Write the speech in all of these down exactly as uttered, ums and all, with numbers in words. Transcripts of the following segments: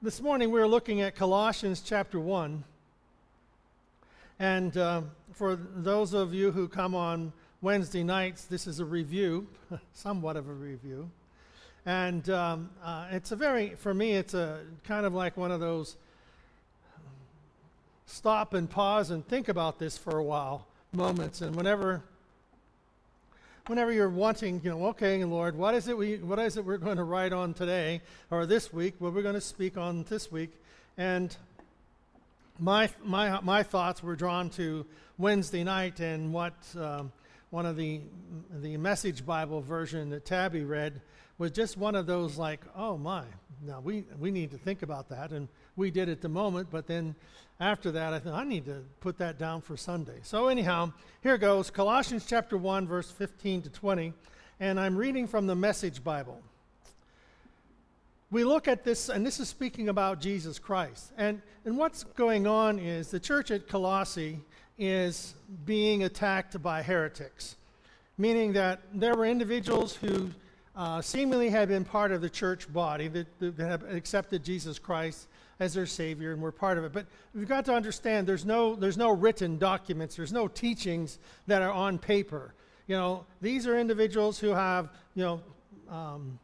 This morning we're looking at Colossians chapter one, and uh, for those of you who come on Wednesday nights, this is a review, somewhat of a review, and um, uh, it's a very, for me it's a kind of like one of those stop and pause and think about this for a while moments, and whenever Whenever you're wanting, you know, okay, Lord, what is it we, what is it we're going to write on today or this week? What we're going to speak on this week? And my my my thoughts were drawn to Wednesday night and what um, one of the the Message Bible version that Tabby read was just one of those like, oh my, now we we need to think about that, and we did at the moment, but then after that, I think I need to put that down for Sunday. So anyhow, here goes, Colossians chapter one, verse fifteen to twenty, and I'm reading from the Message Bible. We look at this, and this is speaking about Jesus Christ. And, and what's going on is the church at Colossae is being attacked by heretics, meaning that there were individuals who uh, seemingly had been part of the church body that, that had accepted Jesus Christ as their Savior, and we're part of it. But we've got to understand there's no there's no written documents, there's no teachings that are on paper. You know, these are individuals who have, you know, um,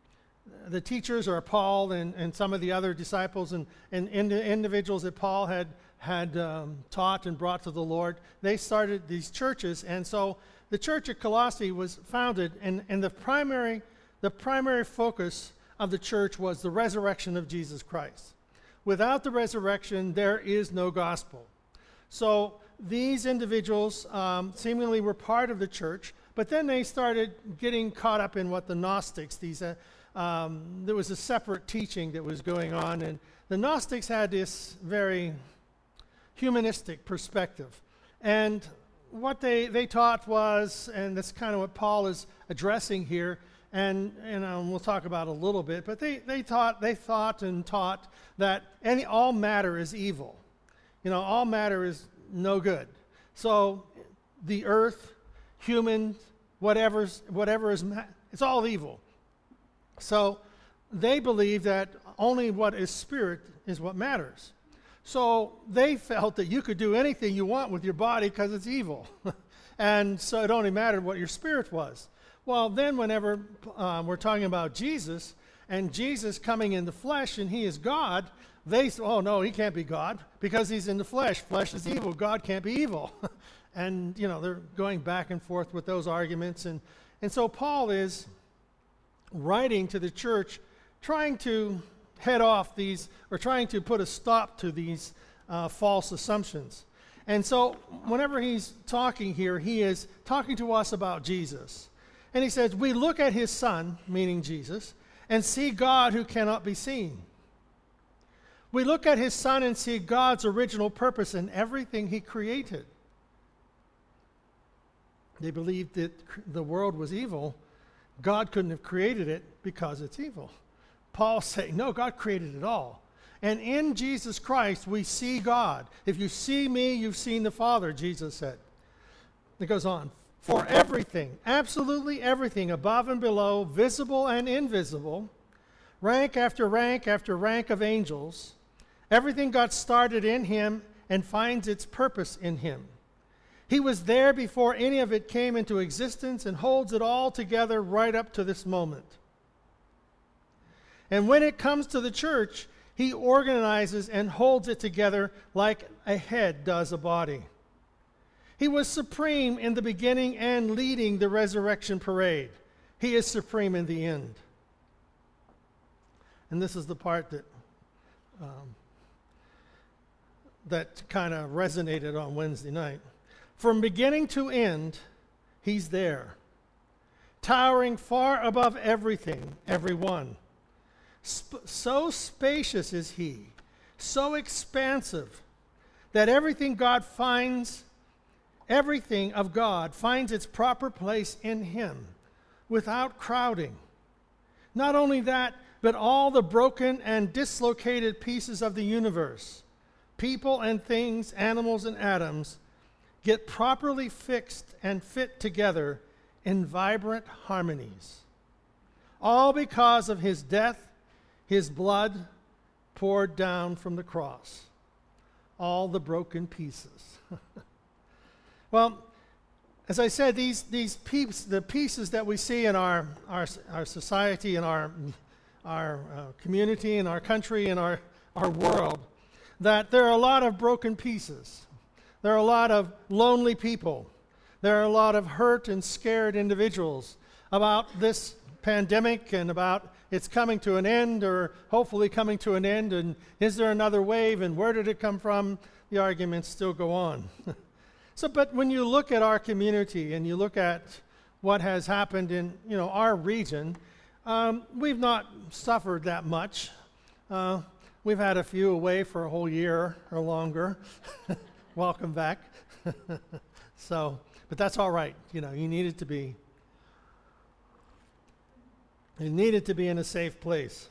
the teachers are Paul and, and some of the other disciples and, and ind- individuals that Paul had, had um, taught and brought to the Lord. They started these churches, and so the church at Colossae was founded, and, and the primary the primary focus of the church was the resurrection of Jesus Christ. Without the resurrection, there is no gospel. So these individuals um, seemingly were part of the church, but then they started getting caught up in what the Gnostics, these, uh, um, there was a separate teaching that was going on, and the Gnostics had this very humanistic perspective. And what they, they taught was, and that's kind of what Paul is addressing here, And, and um, we'll talk about it a little bit, but they, they taught they thought and taught that any all matter is evil. You know, all matter is no good. So the earth, human, whatever's, whatever is, ma- it's all evil. So they believe that only what is spirit is what matters. So they felt that you could do anything you want with your body because it's evil. And so it only mattered what your spirit was. Well, then whenever uh, we're talking about Jesus, and Jesus coming in the flesh, and he is God, they say, oh, no, he can't be God, because he's in the flesh. Flesh is evil. God can't be evil. And, you know, they're going back and forth with those arguments. And, and so Paul is writing to the church, trying to head off these, or trying to put a stop to these uh, false assumptions. And so whenever he's talking here, he is talking to us about Jesus. And he says, we look at his son, meaning Jesus, and see God who cannot be seen. We look at his son and see God's original purpose in everything he created. They believed that the world was evil. God couldn't have created it because it's evil. Paul's saying, no, God created it all. And in Jesus Christ, we see God. If you see me, you've seen the Father, Jesus said. It goes on. For everything, absolutely everything, above and below, visible and invisible, rank after rank after rank of angels, everything got started in him and finds its purpose in him. He was there before any of it came into existence and holds it all together right up to this moment. And when it comes to the church, he organizes and holds it together like a head does a body. He was supreme in the beginning and leading the resurrection parade. He is supreme in the end. And this is the part that um, that kind of resonated on Wednesday night. From beginning to end, he's there, towering far above everything, everyone. Sp- so spacious is he, so expansive, that everything God finds Everything of God finds its proper place in him, without crowding. Not only that, but all the broken and dislocated pieces of the universe, people and things, animals and atoms, get properly fixed and fit together in vibrant harmonies. All because of his death, his blood, poured down from the cross, all the broken pieces. Well, as I said, these these pieces, the pieces that we see in our our, our society, in our our uh, community, in our country, in our our world, that there are a lot of broken pieces. There are a lot of lonely people. There are a lot of hurt and scared individuals about this pandemic and about it's coming to an end, or hopefully coming to an end, and is there another wave, and where did it come from? The arguments still go on. So, but when you look at our community and you look at what has happened in, you know, our region, um, we've not suffered that much. Uh, we've had a few away for a whole year or longer. Welcome back. So, but that's all right. You know, you needed to be. You needed to be in a safe place.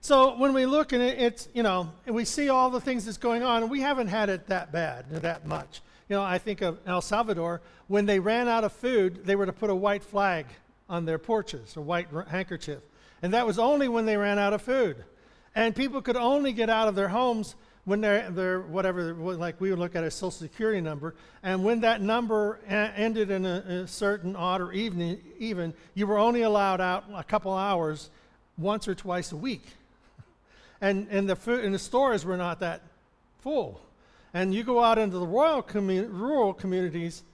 So when we look at it, it's, you know, we see all the things that's going on, and we haven't had it that bad, that much. You know, I think of El Salvador. When they ran out of food, they were to put a white flag on their porches, a white handkerchief. And that was only when they ran out of food. And people could only get out of their homes when they're, they're whatever, like we would look at a social security number, and when that number a- ended in a, a certain odd or even, even, you were only allowed out a couple hours once or twice a week. And, and the food and the stores were not that full. And you go out into the rural, commu- rural communities,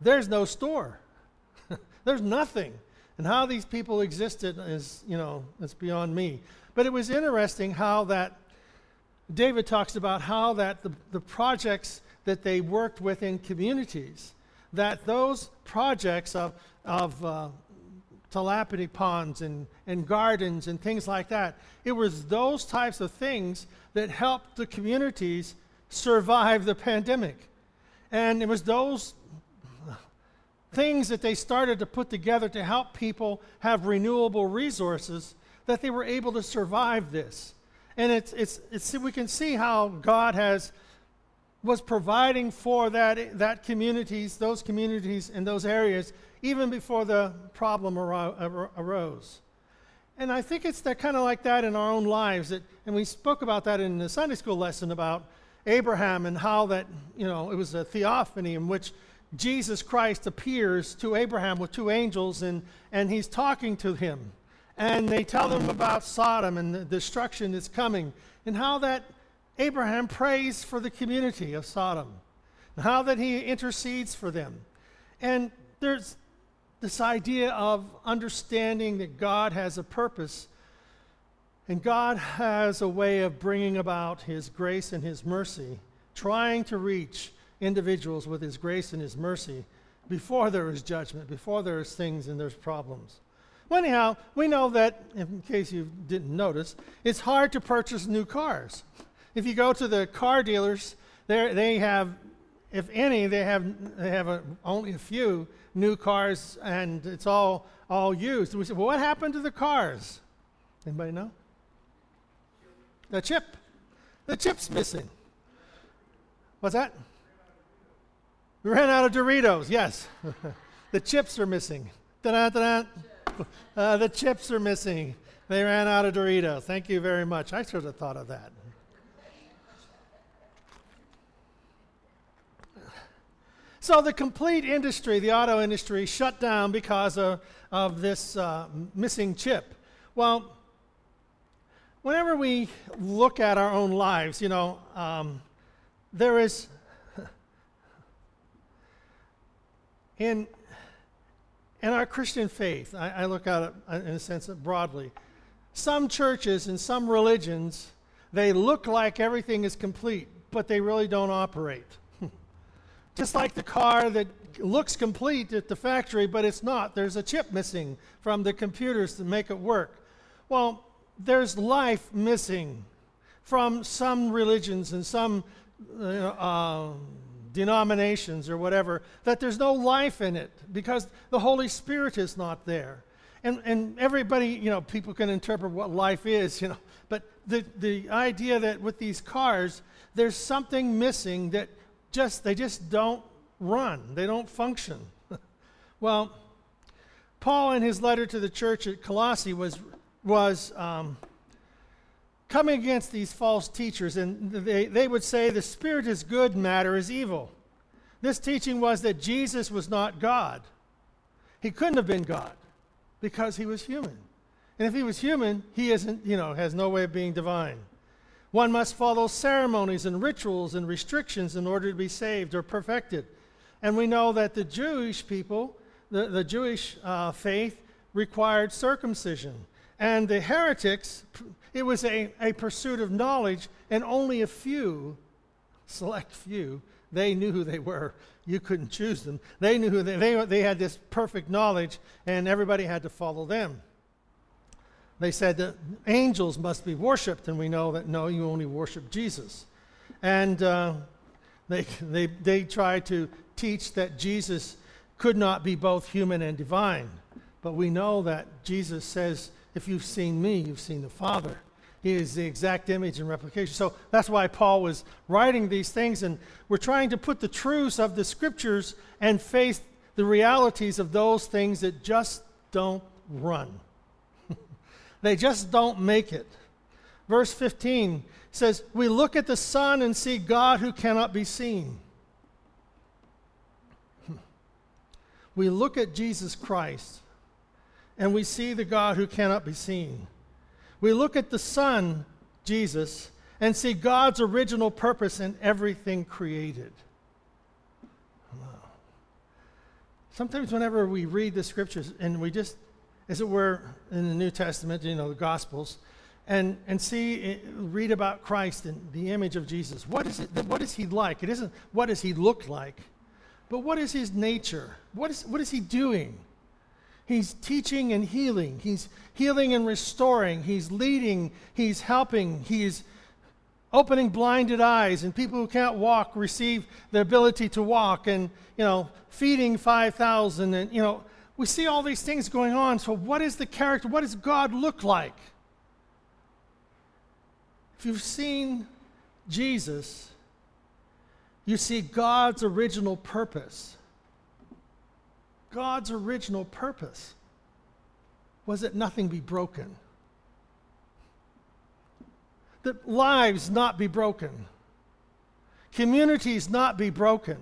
there's no store. There's nothing. And how these people existed is, you know, it's beyond me. But it was interesting how that David talks about how that the, the projects that they worked with in communities, that those projects of of uh, tilapia ponds and, and gardens and things like that, it was those types of things that helped the communities survive the pandemic. And it was those things that they started to put together to help people have renewable resources that they were able to survive this. And it's, it's it's we can see how God has was providing for that that communities, those communities in those areas, even before the problem ar- arose. And I think it's that kind of like that in our own lives. That, and we spoke about that in the Sunday school lesson about Abraham and how that, you know, it was a theophany in which Jesus Christ appears to Abraham with two angels, and and he's talking to him. And they tell them about Sodom and the destruction that's coming, and how that Abraham prays for the community of Sodom, and how that he intercedes for them. And there's this idea of understanding that God has a purpose, and God has a way of bringing about his grace and his mercy, trying to reach individuals with his grace and his mercy before there is judgment, before there is things and there's problems. Well, anyhow, we know that, in case you didn't notice, it's hard to purchase new cars. If you go to the car dealers, they have, if any, they have they have a, only a few new cars, and it's all all used. We say, well, what happened to the cars? Anybody know? The chip. The chip's missing. What's that? We ran out of Doritos, yes. The chips are missing. Da-da-da-da. Uh, the chips are missing. They ran out of Doritos. Thank you very much. I should have thought of that. So the complete industry, the auto industry, shut down because of, of this uh, missing chip. Well, whenever we look at our own lives, you know, um, there is... in... In our Christian faith, I, I look at it in a sense broadly. Some churches and some religions, they look like everything is complete, but they really don't operate. Just like the car that looks complete at the factory, but it's not. There's a chip missing from the computers to make it work. Well, there's life missing from some religions and some uh, uh, denominations or whatever, that there's no life in it because the Holy Spirit is not there. And and everybody, you know, people can interpret what life is, you know, but the, the idea that with these cars, there's something missing that just, they just don't run. They don't function. Well, Paul in his letter to the church at Colossae was, was um, coming against these false teachers, and they, they would say the spirit is good, matter is evil. This teaching was that Jesus was not God. He couldn't have been God because he was human. And if he was human, he isn't, you know, has no way of being divine. One must follow ceremonies and rituals and restrictions in order to be saved or perfected. And we know that the Jewish people, the, the Jewish uh, faith, required circumcision. And the heretics, it was a, a pursuit of knowledge, and only a few, select few, they knew who they were. You couldn't choose them. They knew who they they, they had this perfect knowledge, and everybody had to follow them. They said that angels must be worshipped, and we know that no, you only worship Jesus. And uh, they they they tried to teach that Jesus could not be both human and divine, but we know that Jesus says, "If you've seen me, you've seen the Father." He is the exact image and replication. So that's why Paul was writing these things, and we're trying to put the truths of the Scriptures and face the realities of those things that just don't run. They just don't make it. Verse fifteen says, "We look at the sun and see God who cannot be seen." We look at Jesus Christ and we see the God who cannot be seen. We look at the sun, Jesus, and see God's original purpose in everything created. Sometimes whenever we read the Scriptures and we just, as it were, in the New Testament, you know, the Gospels, and and see, read about Christ and the image of Jesus. What is it? What is he like? It isn't what does he look like, but what is his nature? What is what is he doing? He's teaching and healing. He's healing and restoring. He's leading. He's helping. He's opening blinded eyes, and people who can't walk receive the ability to walk, and, you know, feeding five thousand, and, you know, we see all these things going on. So what is the character? What does God look like? If you've seen Jesus, you see God's original purpose. God's original purpose was that nothing be broken, that lives not be broken, communities not be broken,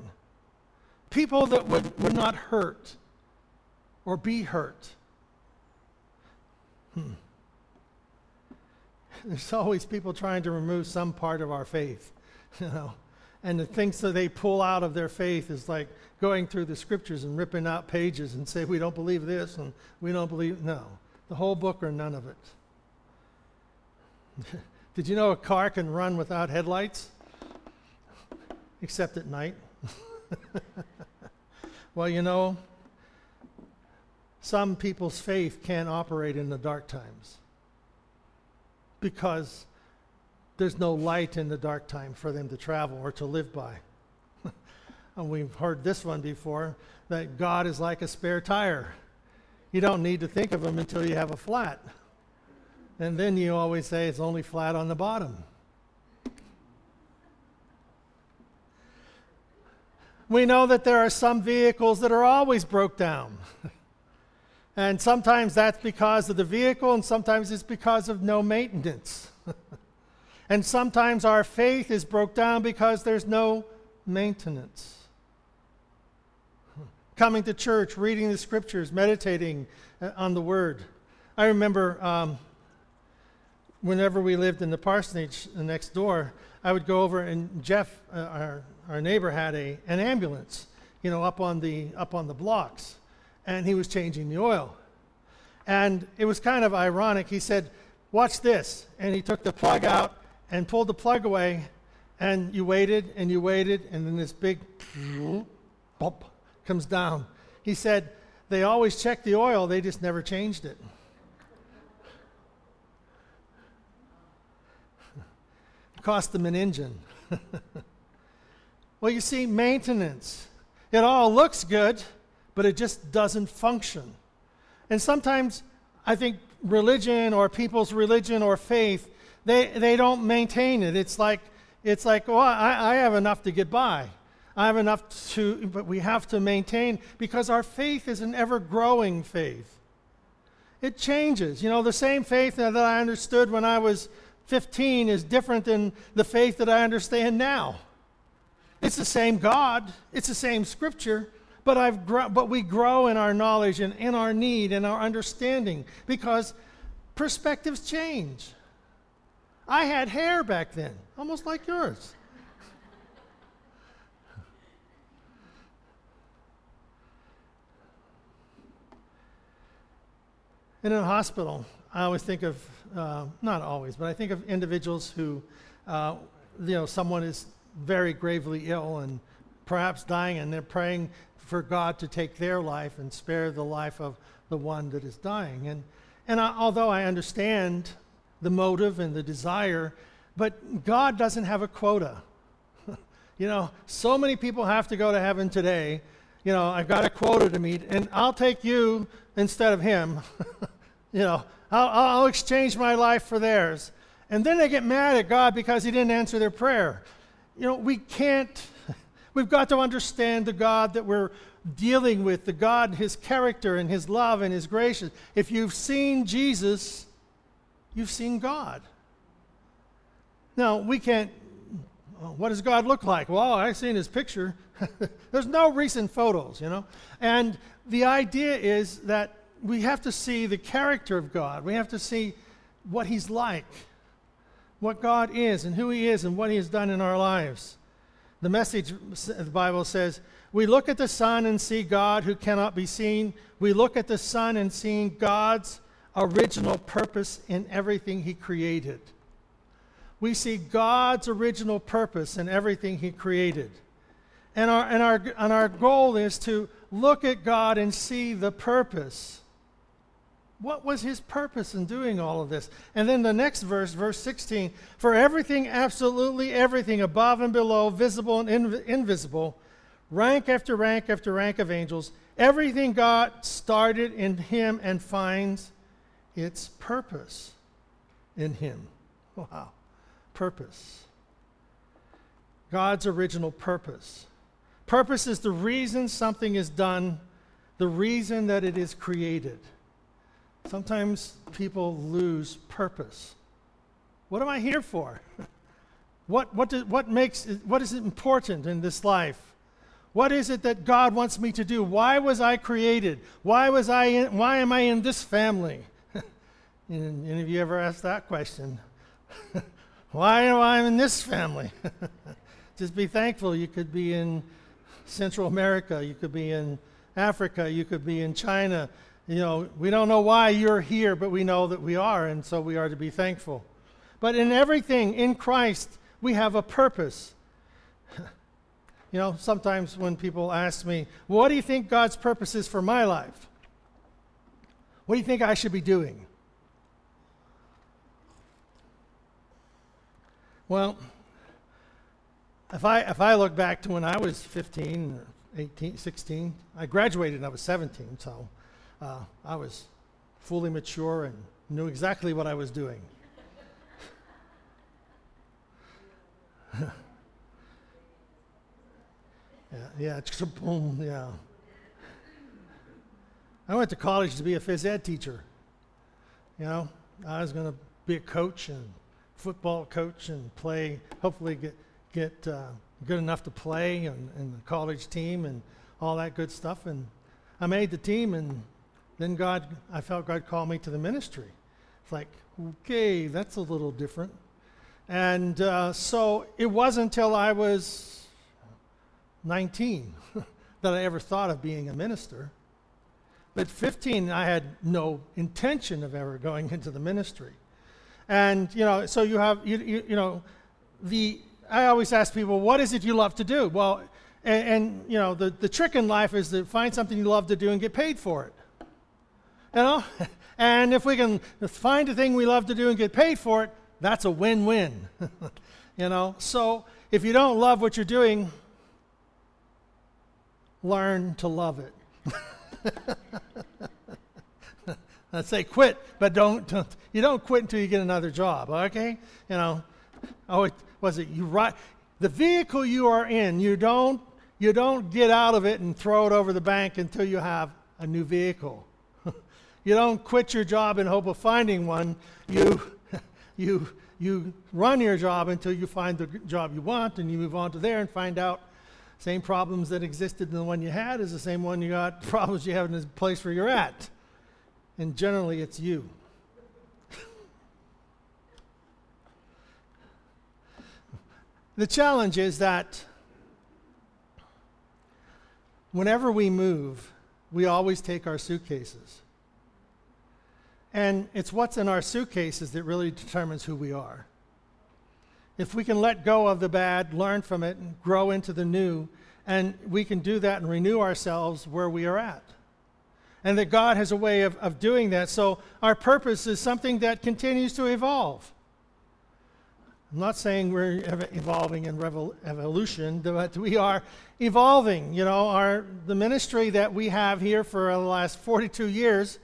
people that would, would not hurt or be hurt. Hmm. There's always people trying to remove some part of our faith, you know. And the things that they pull out of their faith is like going through the Scriptures and ripping out pages and say, we don't believe this and we don't believe, no. The whole book or none of it. Did you know a car can run without headlights? Except at night. Well, you know, some people's faith can't operate in the dark times because there's no light in the dark time for them to travel or to live by. And we've heard this one before, that God is like a spare tire. You don't need to think of him until you have a flat. And then you always say it's only flat on the bottom. We know that there are some vehicles that are always broke down. And sometimes that's because of the vehicle, and sometimes it's because of no maintenance. And sometimes our faith is broke down because there's no maintenance. Coming to church, reading the Scriptures, meditating on the Word. I remember um, whenever we lived in the parsonage next door, I would go over, and Jeff, uh, our our neighbor, had a an ambulance, you know, up on the up on the blocks. And he was changing the oil. And it was kind of ironic. He said, "Watch this." And he took the plug out and pulled the plug away. And you waited and you waited. And then this big bump comes down. He said, "They always checked the oil. They just never changed it." It cost them an engine. Well, you see, maintenance. It all looks good, but it just doesn't function. And sometimes I think religion or people's religion or faith, they, they don't maintain it. It's like, it's like, well, I, I have enough to get by. I have enough to, but we have to maintain, because our faith is an ever-growing faith. It changes. You know, the same faith that I understood when I was fifteen is different than the faith that I understand now. It's the same God. It's the same Scripture. But I've gro- but we grow in our knowledge and in our need and our understanding because perspectives change. I had hair back then, almost like yours. In a hospital, I always think of, uh, not always, but I think of individuals who, uh, you know, someone is very gravely ill and perhaps dying, and they're praying for God to take their life and spare the life of the one that is dying. And and I, although I understand the motive and the desire, but God doesn't have a quota. You know, so many people have to go to heaven today. You know, I've got a quota to meet, and I'll take you instead of him. You know, I'll, I'll exchange my life for theirs. And then they get mad at God because he didn't answer their prayer. You know, we can't. We've got to understand the God that we're dealing with, the God, his character and his love and his gracious. If you've seen Jesus, you've seen God. Now, we can't, what does God look like? Well, I've seen his picture. There's no recent photos, you know. And the idea is that we have to see the character of God. We have to see what he's like, what God is and who he is and what he has done in our lives. The Message Bible says, we look at the sun and see God who cannot be seen. We look at the sun and see God's original purpose in everything he created. We see God's original purpose in everything he created. And our, and our, and our goal is to look at God and see the purpose. What was his purpose in doing all of this? And then the next verse, verse sixteen, for everything, absolutely everything, above and below, visible and inv- invisible, rank after rank after rank of angels, everything God started in him and finds its purpose in him. Wow. Purpose. God's original purpose. Purpose is the reason something is done, the reason that it is created. Sometimes people lose purpose. What am I here for? What what do, what makes what is important in this life? What is it that God wants me to do? Why was I created? Why was I in, why am I in this family? And any of you ever asked that question? Why am I in this family? Just be thankful you could be in Central America, you could be in Africa, you could be in China. You know, we don't know why you're here, but we know that we are, and so we are to be thankful. But in everything, in Christ, we have a purpose. You know, sometimes when people ask me, what do you think God's purpose is for my life? What do you think I should be doing? Well, if I if I look back to when I was fifteen, or eighteen, sixteen, I graduated and I was seventeen, so... Uh, I was fully mature and knew exactly what I was doing. yeah, yeah, boom, yeah. I went to college to be a phys ed teacher. You know, I was going to be a coach and football coach and play, hopefully get get uh, good enough to play in, in the college team and all that good stuff. And I made the team and then God, I felt God called me to the ministry. It's like, okay, that's a little different. And uh, so it wasn't until I was nineteen that I ever thought of being a minister. But fifteen, I had no intention of ever going into the ministry. And, you know, so you have, you, you, you know, the, I always ask people, what is it you love to do? Well, and, and you know, the, the trick in life is to find something you love to do and get paid for it. You know, and if we can find a thing we love to do and get paid for it, that's a win-win. You know, so if you don't love what you're doing, learn to love it. I say quit, but don't, don't you don't quit until you get another job, okay? You know, oh, it, was it you ride the vehicle you are in? You don't you don't get out of it and throw it over the bank until you have a new vehicle. You don't quit your job in hope of finding one. You you you run your job until you find the job you want, and you move on to there and find out same problems that existed in the one you had is the same one you got, problems you have in the place where you're at. And generally, it's you. The challenge is that whenever we move, we always take our suitcases. And it's what's in our suitcases that really determines who we are. If we can let go of the bad, learn from it, and grow into the new, and we can do that and renew ourselves where we are at. And that God has a way of, of doing that. So our purpose is something that continues to evolve. I'm not saying we're evolving in revol- evolution, but we are evolving. You know, our the ministry that we have here for the last forty-two years,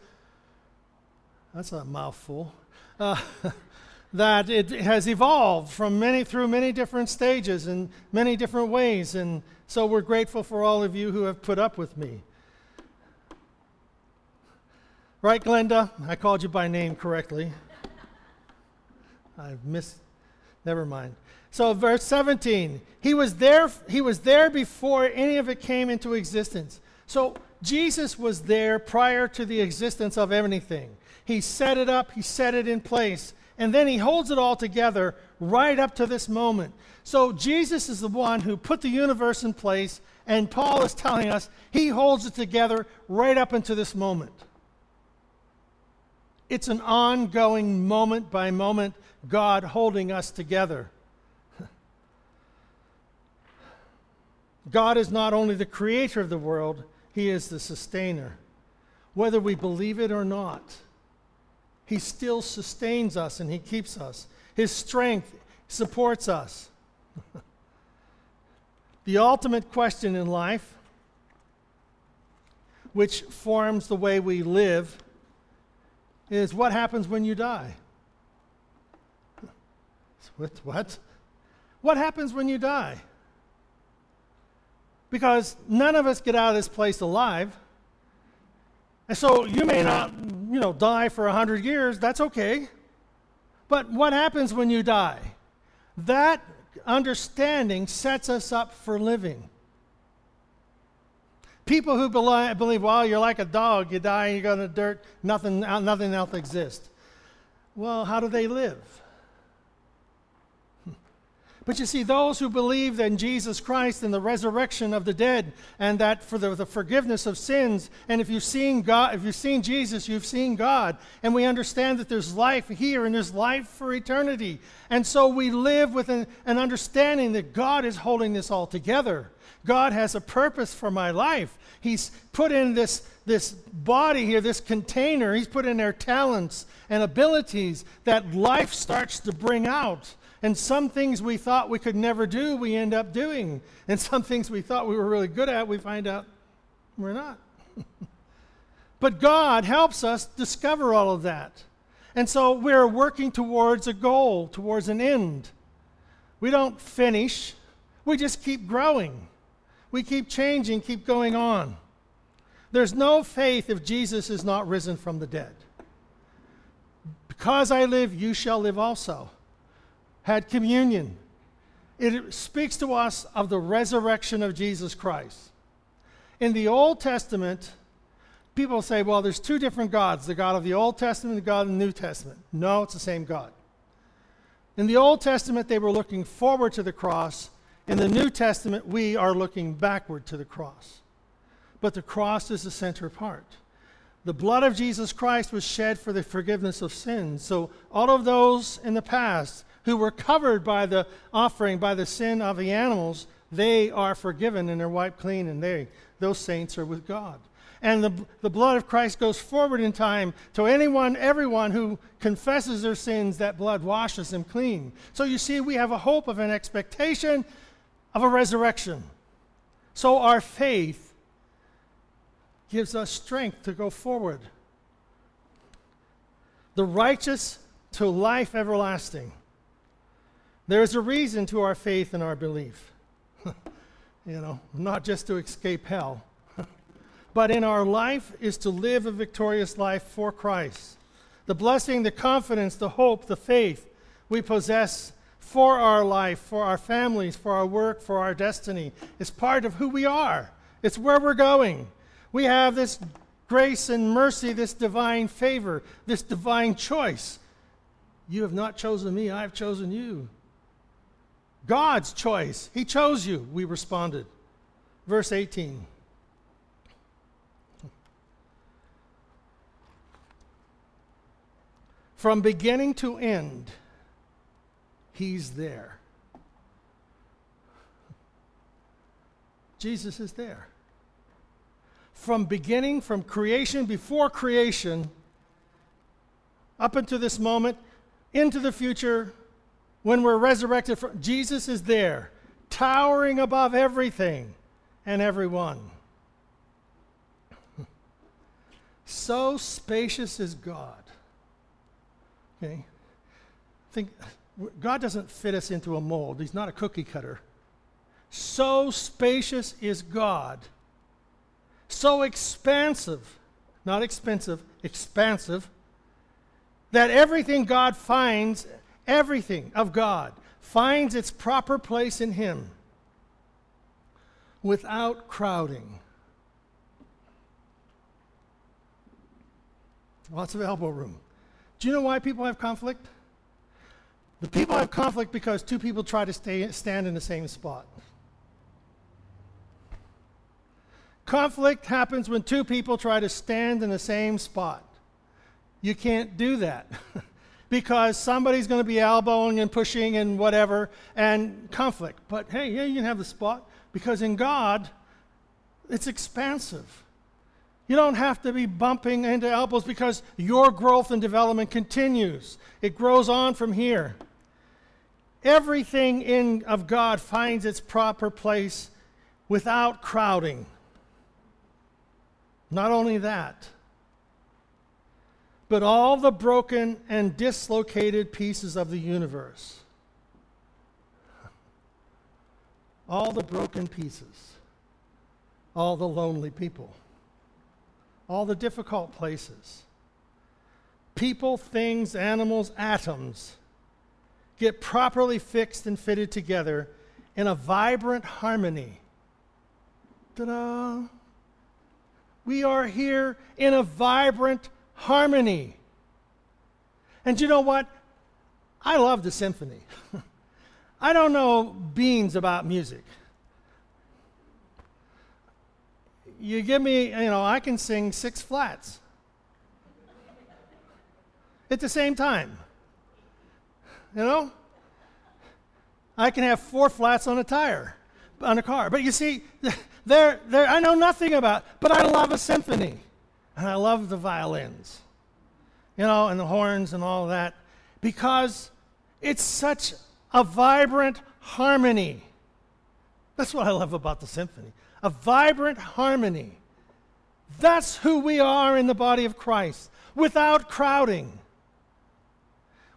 that's a mouthful, uh, that it has evolved from many through many different stages and many different ways. And so we're grateful for all of you who have put up with me. Right, Glenda? I called you by name correctly. I've missed... Never mind. So verse seventeen, he was there he was there before any of it came into existence. So Jesus was there prior to the existence of anything. He set it up, he set it in place, and then he holds it all together right up to this moment. So Jesus is the one who put the universe in place, and Paul is telling us he holds it together right up into this moment. It's an ongoing moment by moment God holding us together. God is not only the creator of the world, he is the sustainer. Whether we believe it or not, he still sustains us and he keeps us. His strength supports us. The ultimate question in life, which forms the way we live, is what happens when you die? What? What? What happens when you die? Because none of us get out of this place alive. And so you may not, you know, die for one hundred years. That's okay. But what happens when you die? That understanding sets us up for living. People who believe, believe, well, you're like a dog. You die and you go in the dirt. Nothing, nothing else exists. Well, how do they live? But you see, those who believe in Jesus Christ and the resurrection of the dead, and that for the, the forgiveness of sins, and if you've seen God, if you've seen Jesus, you've seen God, and we understand that there's life here and there's life for eternity. And so we live with an, an understanding that God is holding this all together. God has a purpose for my life. He's put in this, this body here, this container, he's put in their talents and abilities that life starts to bring out. And some things we thought we could never do, we end up doing. And some things we thought we were really good at, we find out we're not. But God helps us discover all of that. And so we're working towards a goal, towards an end. We don't finish. We just keep growing. We keep changing, keep going on. There's no faith if Jesus is not risen from the dead. Because I live, you shall live also. Had communion. It speaks to us of the resurrection of Jesus Christ. In the Old Testament, people say, well, there's two different gods, the God of the Old Testament and the God of the New Testament. No, it's the same God. In the Old Testament, they were looking forward to the cross. In the New Testament, we are looking backward to the cross. But the cross is the center part. The blood of Jesus Christ was shed for the forgiveness of sins. So all of those in the past who were covered by the offering, by the sin of the animals, they are forgiven and they're wiped clean, and they, those saints are with God. And the, the blood of Christ goes forward in time to anyone, everyone who confesses their sins, that blood washes them clean. So you see, we have a hope of an expectation of a resurrection. So our faith gives us strength to go forward. The righteous to life everlasting. There is a reason to our faith and our belief, you know, not just to escape hell, but in our life is to live a victorious life for Christ. The blessing, the confidence, the hope, the faith we possess for our life, for our families, for our work, for our destiny. It's part of who we are. It's where we're going. We have this grace and mercy, this divine favor, this divine choice. You have not chosen me, I've chosen you. God's choice. He chose you, we responded. Verse eighteen. From beginning to end, he's there. Jesus is there. From beginning, from creation, before creation, up until this moment, into the future, when we're resurrected, from, Jesus is there, towering above everything and everyone. So spacious is God. Okay? Think, God doesn't fit us into a mold. He's not a cookie cutter. So spacious is God. So expansive, not expensive, expansive, that everything God finds, everything of God, finds its proper place in him without crowding. Lots of elbow room. Do you know why people have conflict? The people have conflict because two people try to stay, stand in the same spot. Conflict happens when two people try to stand in the same spot. You can't do that because somebody's going to be elbowing and pushing and whatever and conflict. But hey, yeah, you can have the spot because in God, it's expansive. You don't have to be bumping into elbows because your growth and development continues. It grows on from here. Everything in of God finds its proper place without crowding. Not only that, but all the broken and dislocated pieces of the universe. All the broken pieces. All the lonely people. All the difficult places. People, things, animals, atoms get properly fixed and fitted together in a vibrant harmony. Ta-da! We are here in a vibrant harmony. And you know what? I love the symphony. I don't know beans about music. You give me, you know, I can sing six flats at the same time. You know? I can have four flats on a tire, on a car. But you see, there, there, I know nothing about, but I love a symphony. And I love the violins, you know, and the horns and all that, because it's such a vibrant harmony. That's what I love about the symphony, a vibrant harmony. That's who we are in the body of Christ, without crowding.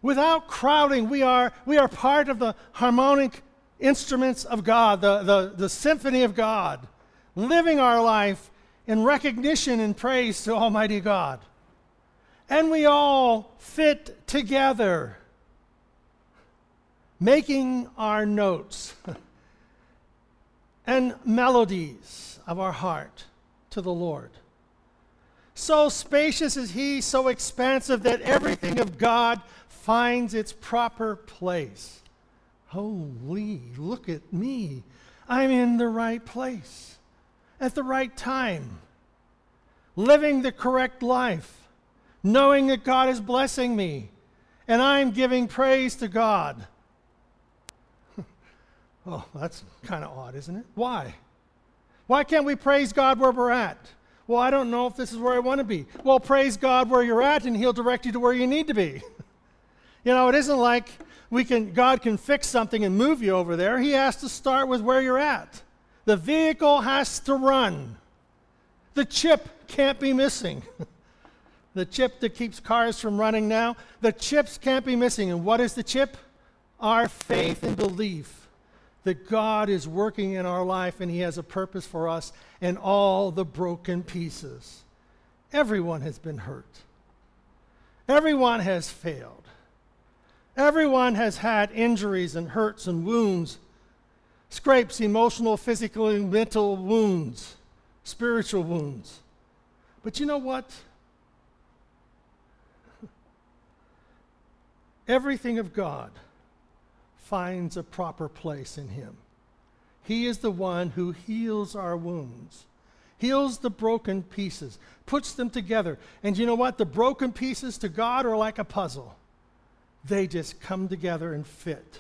Without crowding, we are we are part of the harmonic instruments of God, the, the, the symphony of God, living our life in recognition and praise to Almighty God. And we all fit together, making our notes and melodies of our heart to the Lord. So spacious is he, so expansive that everything of God finds its proper place. Holy, look at me. I'm in the right place. At the right time, living the correct life, knowing that God is blessing me, and I'm giving praise to God. Oh, that's kind of odd, isn't it? Why? Why can't we praise God where we're at? Well, I don't know if this is where I want to be. Well, praise God where you're at, and he'll direct you to where you need to be. You know, it isn't like we can. God can fix something and move you over there. He has to start with where you're at. The vehicle has to run. The chip can't be missing. The chip that keeps cars from running now, the chips can't be missing. And what is the chip? Our faith and belief that God is working in our life and he has a purpose for us and all the broken pieces. Everyone has been hurt. Everyone has failed. Everyone has had injuries and hurts and wounds, scrapes, emotional, physical, and mental wounds, spiritual wounds. But you know what? Everything of God finds a proper place in him. He is the one who heals our wounds, heals the broken pieces, puts them together. And you know what? The broken pieces to God are like a puzzle. They just come together and fit.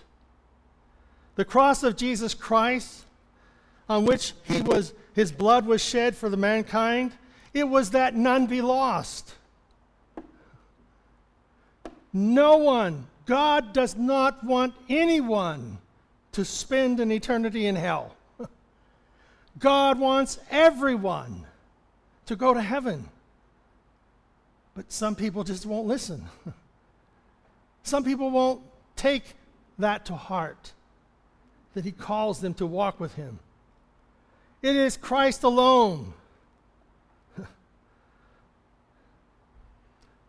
The cross of Jesus Christ, on which he was, his blood was shed for the mankind, it was that none be lost. No one. God does not want anyone to spend an eternity in hell. God wants everyone to go to heaven. But some people just won't listen. Some people won't take that to heart, that he calls them to walk with him. It is Christ alone.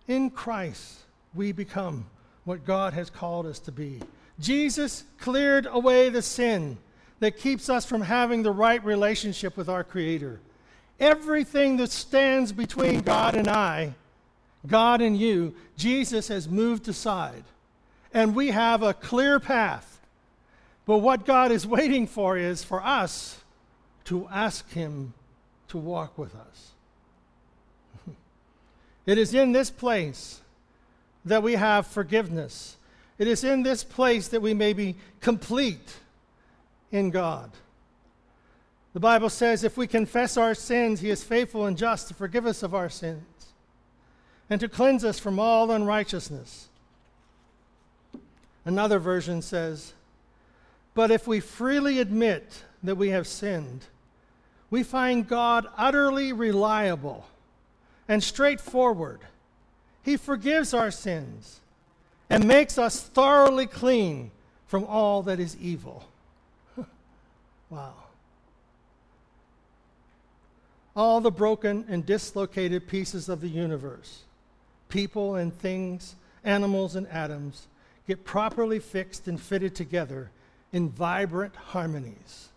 In Christ, we become what God has called us to be. Jesus cleared away the sin that keeps us from having the right relationship with our Creator. Everything that stands between God and I, God and you, Jesus has moved aside. And we have a clear path. But what God is waiting for is for us to ask him to walk with us. It is in this place that we have forgiveness. It is in this place that we may be complete in God. The Bible says, if we confess our sins, he is faithful and just to forgive us of our sins and to cleanse us from all unrighteousness. Another version says, but if we freely admit that we have sinned, we find God utterly reliable and straightforward. He forgives our sins and makes us thoroughly clean from all that is evil. Wow. All the broken and dislocated pieces of the universe, people and things, animals and atoms, get properly fixed and fitted together in vibrant harmonies.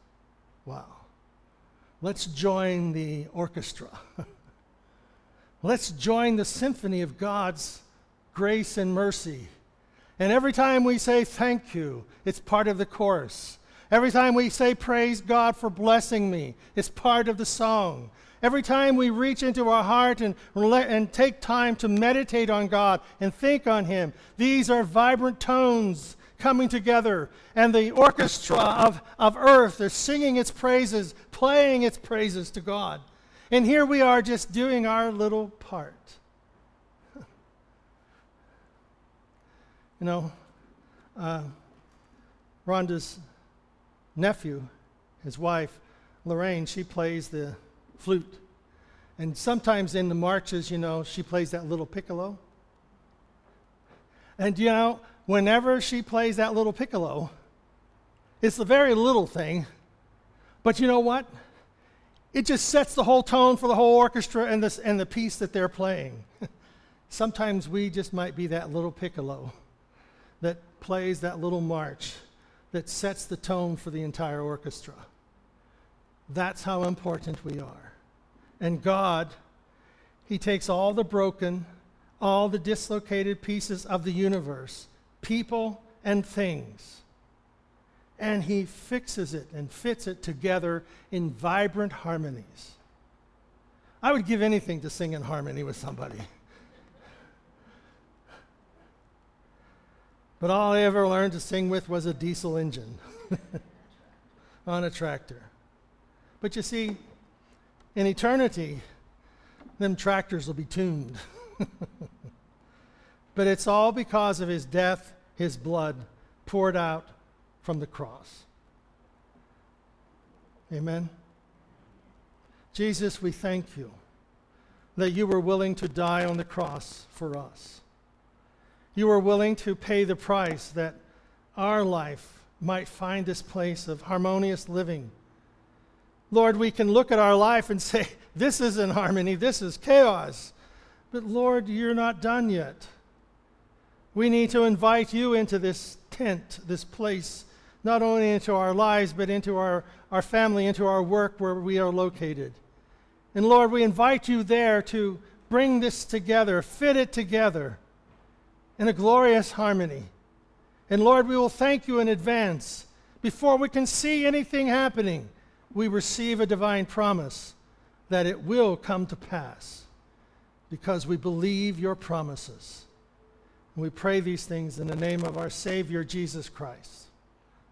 Wow. Let's join the orchestra. Let's join the symphony of God's grace and mercy. And every time we say thank you, it's part of the chorus. Every time we say praise God for blessing me, it's part of the song. Every time we reach into our heart and, and take time to meditate on God and think on him, these are vibrant tones coming together. And the orchestra of, of earth is singing its praises, playing its praises to God. And here we are just doing our little part. You know, uh, Rhonda's nephew, his wife, Lorraine, she plays the flute. And sometimes in the marches, you know, she plays that little piccolo. And, you know, whenever she plays that little piccolo, it's a very little thing. But you know what? It just sets the whole tone for the whole orchestra and, this, and the piece that they're playing. Sometimes we just might be that little piccolo that plays that little march that sets the tone for the entire orchestra. That's how important we are. And God, he takes all the broken, all the dislocated pieces of the universe, people and things, and he fixes it and fits it together in vibrant harmonies. I would give anything to sing in harmony with somebody. But all I ever learned to sing with was a diesel engine on a tractor. But you see, in eternity, them tractors will be tuned. But it's all because of his death, his blood poured out from the cross. Amen. Jesus, we thank you that you were willing to die on the cross for us. You were willing to pay the price that our life might find this place of harmonious living. Lord, we can look at our life and say, this isn't harmony, this is chaos. But Lord, you're not done yet. We need to invite you into this tent, this place, not only into our lives, but into our, our family, into our work where we are located. And Lord, we invite you there to bring this together, fit it together in a glorious harmony. And Lord, we will thank you in advance. Before we can see anything happening, we receive a divine promise that it will come to pass because we believe your promises. And we pray these things in the name of our Savior, Jesus Christ.